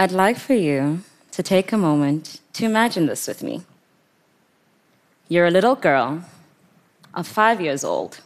I'd like for you to take a moment to imagine this with me. You're a little girl of 5 years old.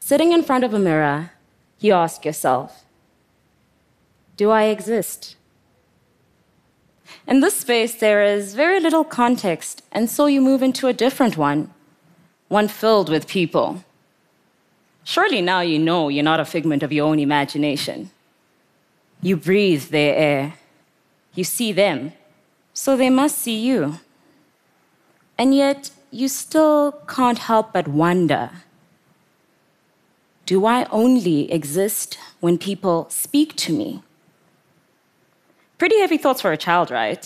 Sitting in front of a mirror, you ask yourself, do I exist? In this space, there is very little context, and so you move into a different one, one filled with people. Surely now you know you're not a figment of your own imagination. You breathe their air. You see them, so they must see you. And yet, you still can't help but wonder, do I only exist when people speak to me? Pretty heavy thoughts for a child, right?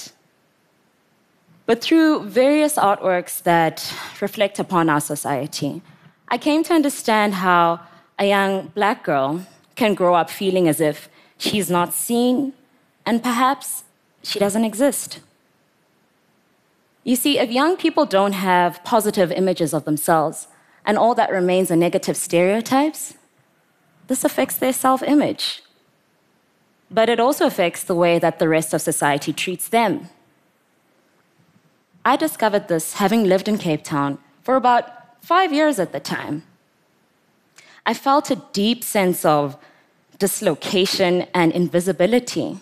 But through various artworks that reflect upon our society, I came to understand how a young black girl can grow up feeling as if she's not seen, and perhaps she doesn't exist. You see, if young people don't have positive images of themselves, and all that remains are negative stereotypes, this affects their self-image. But it also affects the way that the rest of society treats them. I discovered this having lived in Cape Town for about 5 years at the time. I felt a deep sense of dislocation and invisibility.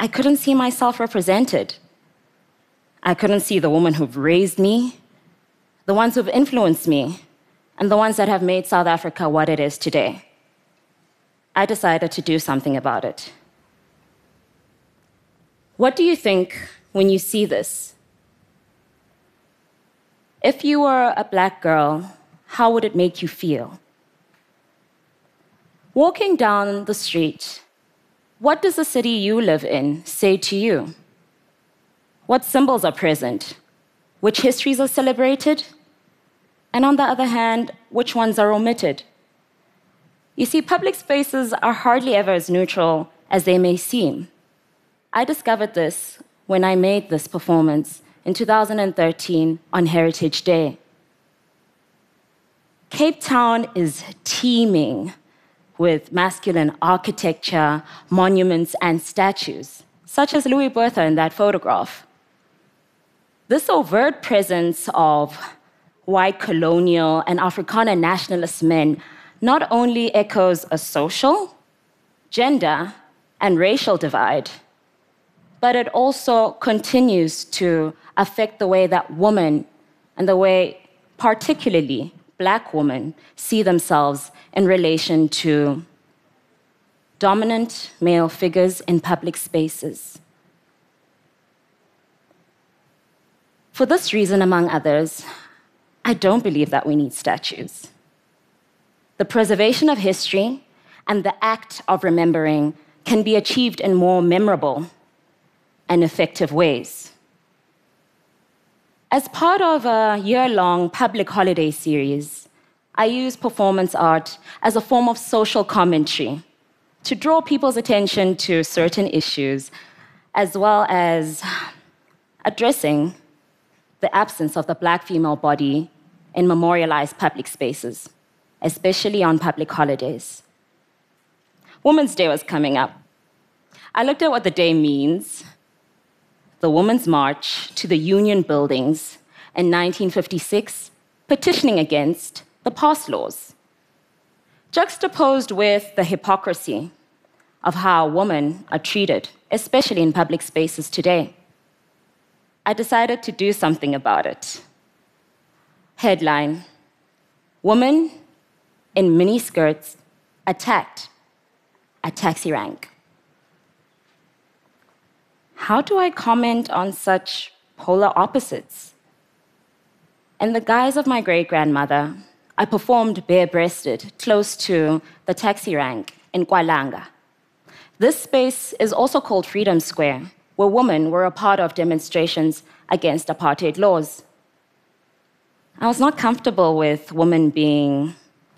I couldn't see myself represented. I couldn't see the women who've raised me, the ones who've influenced me, and the ones that have made South Africa what it is today. I decided to do something about it. What do you think when you see this? If you were a black girl, how would it make you feel? Walking down the street, what does the city you live in say to you? What symbols are present? Which histories are celebrated? And on the other hand, which ones are omitted? You see, public spaces are hardly ever as neutral as they may seem. I discovered this when I made this performance in 2013 on Heritage Day. Cape Town is teeming with masculine architecture, monuments, and statues, such as Louis Botha in that photograph. This overt presence of white colonial and Afrikaner nationalist men not only echoes a social, gender, and racial divide, but it also continues to affect the way that women, and the way particularly black women, see themselves in relation to dominant male figures in public spaces. For this reason, among others, I don't believe that we need statues. The preservation of history and the act of remembering can be achieved in more memorable and effective ways. As part of a year-long public holiday series, I use performance art as a form of social commentary to draw people's attention to certain issues, as well as addressing the absence of the black female body in memorialized public spaces, especially on public holidays. Women's Day was coming up. I looked at what the day means, the Women's March to the Union Buildings in 1956, petitioning against the pass laws, juxtaposed with the hypocrisy of how women are treated, especially in public spaces today. I decided to do something about it. Headline: Women in miniskirts attacked at taxi rank. How do I comment on such polar opposites? In the guise of my great-grandmother, I performed bare-breasted close to the taxi rank in Kualanga. This space is also called Freedom Square, where women were a part of demonstrations against apartheid laws. I was not comfortable with women being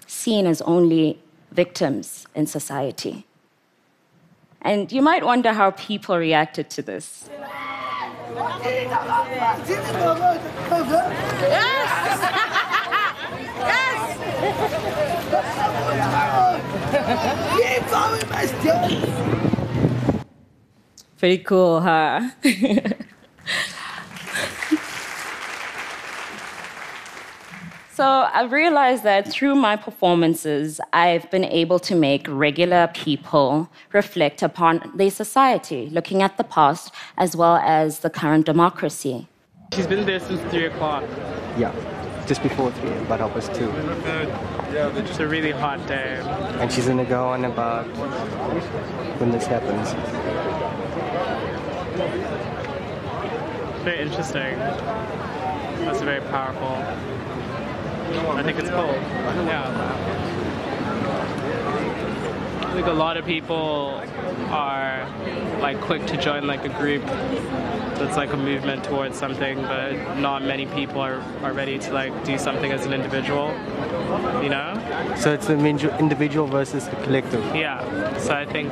seen as only victims in society. And you might wonder how people reacted to this. Yes! Yes! Pretty cool, huh? So I've realized that through my performances, I've been able to make regular people reflect upon their society, looking at the past as well as the current democracy. She's been there since 3 o'clock. Yeah, just before 3, about half past 2. Yeah, it's just a really hot day. And she's going to go on about when this happens. Very interesting. That's very powerful. I think it's cool. Yeah. I think a lot of people are like quick to join like a group that's like a movement towards something, but not many people are ready to like do something as an individual, you know? So it's the individual versus the collective. Yeah. So I think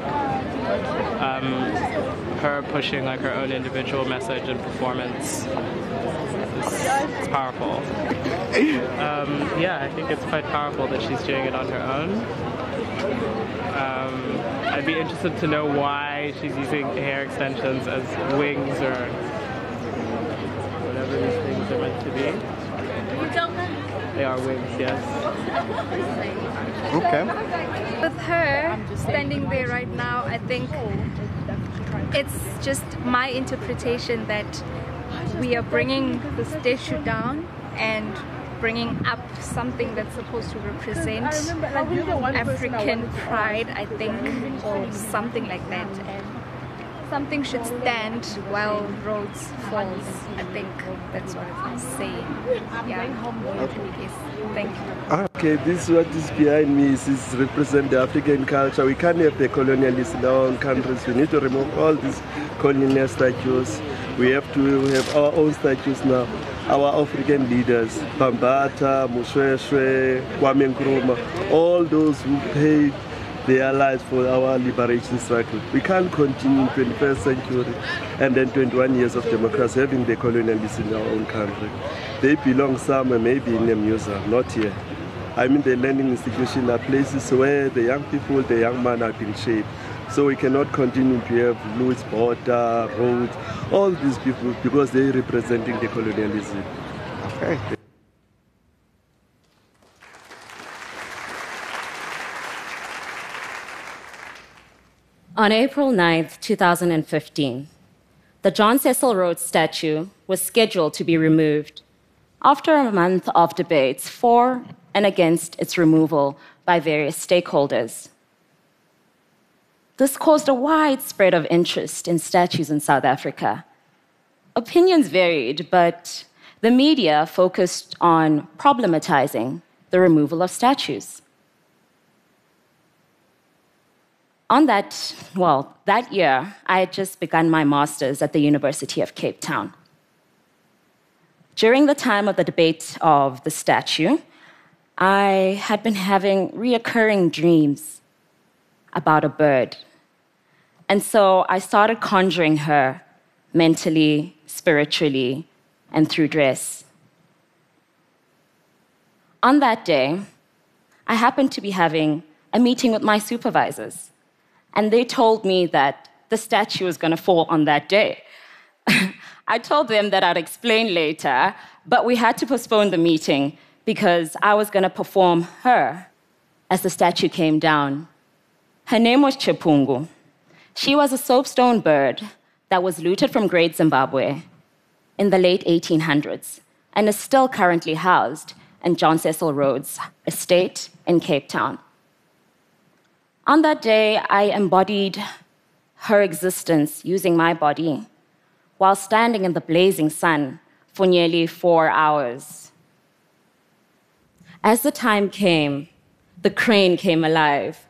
her pushing like her own individual message and performance, it's powerful. Yeah, I think it's quite powerful that she's doing it on her own. I'd be interested to know why she's using hair extensions as wings or whatever these things are meant to be. You don't know. They are wings, yes. Okay. With her standing there right now, I think it's just my interpretation that we are bringing the statue down and bringing up something that's supposed to represent African pride, I think, or something like that. And something should stand while Rhodes falls. I think that's what I'm saying. Yeah. Okay. Yes. Thank you. Okay, this is what is behind me. This is represent the African culture. We can't have the colonialists in our own countries. We need to remove all these colonial statues. We have to have our own statues now. Our African leaders, Bambata, Moussoueshwe, Kwame Nkrumah, all those who paid their lives for our liberation struggle. We can't continue 21st century and then 21 years of democracy having the colonialists in our own country. They belong somewhere, maybe in a museum, not here. I mean, the learning institutions are places where the young people, the young men are being shaped. So we cannot continue to have Louis Porter, Rhodes, all these people, because they're representing the colonialism. Okay. On April 9th, 2015, the John Cecil Rhodes statue was scheduled to be removed. After a month of debates for and against its removal by various stakeholders, this caused a widespread of interest in statues in South Africa. Opinions varied, but the media focused on problematizing the removal of statues. That year, I had just begun my master's at the University of Cape Town. During the time of the debate of the statue, I had been having reoccurring dreams about a bird. And so I started conjuring her mentally, spiritually, and through dress. On that day, I happened to be having a meeting with my supervisors, and they told me that the statue was going to fall on that day. I told them that I'd explain later, but we had to postpone the meeting because I was going to perform her as the statue came down. Her name was Chapungu. She was a soapstone bird that was looted from Great Zimbabwe in the late 1800s and is still currently housed in John Cecil Rhodes Estate in Cape Town. On that day, I embodied her existence using my body while standing in the blazing sun for nearly 4 hours. As the time came, the crane came alive.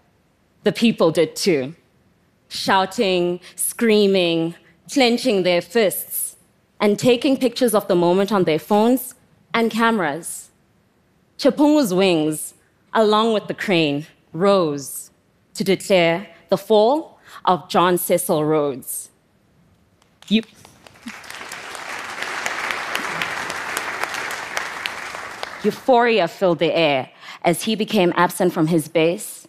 The people did too. Shouting, screaming, clenching their fists, and taking pictures of the moment on their phones and cameras. Chapungu's wings, along with the crane, rose to declare the fall of John Cecil Rhodes. Euphoria filled the air as he became absent from his base,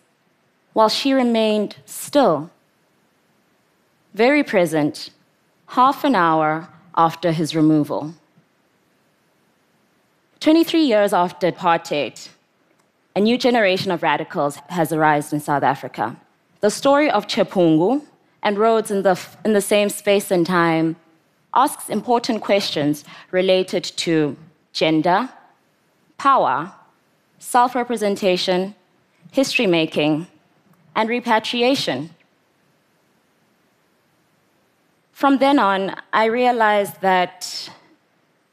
while she remained still. very present, half an hour after his removal. 23 years after apartheid, a new generation of radicals has arisen in South Africa. The story of Chapungu and Rhodes in the same space and time asks important questions related to gender, power, self-representation, history-making, and repatriation. From then on, I realized that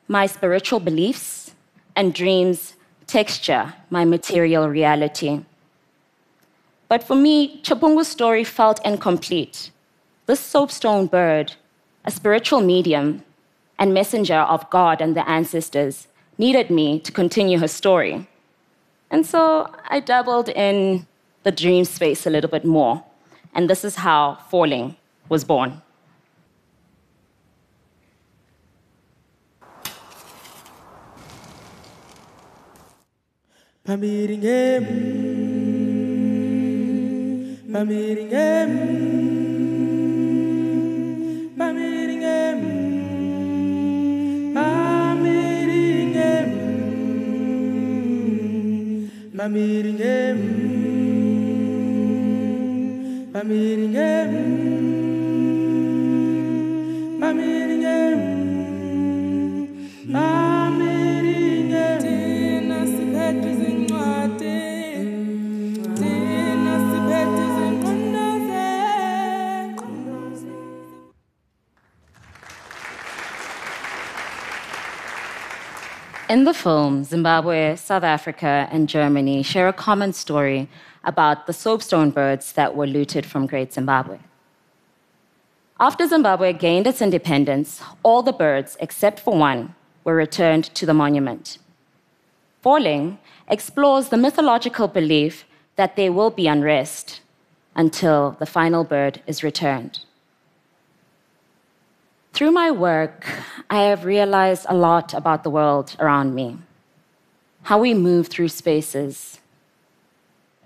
my spiritual beliefs and dreams texture my material reality. But for me, Chapungu's story felt incomplete. This soapstone bird, a spiritual medium and messenger of God and the ancestors, needed me to continue her story. And so I dabbled in the dream space a little bit more. And this is how Falling was born. In the film, Zimbabwe, South Africa, and Germany share a common story about the soapstone birds that were looted from Great Zimbabwe. After Zimbabwe gained its independence, all the birds, except for one, were returned to the monument. Falling explores the mythological belief that there will be unrest until the final bird is returned. Through my work, I have realized a lot about the world around me, how we move through spaces,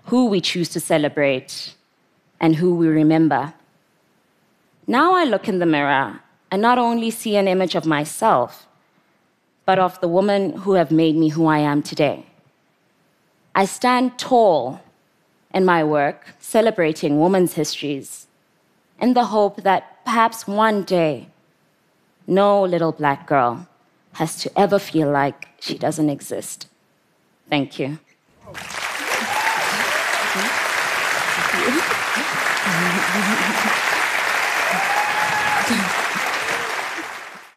who we choose to celebrate, and who we remember. Now I look in the mirror and not only see an image of myself, but of the women who have made me who I am today. I stand tall in my work, celebrating women's histories, in the hope that perhaps one day, no little black girl has to ever feel like she doesn't exist. Thank you. Thank you.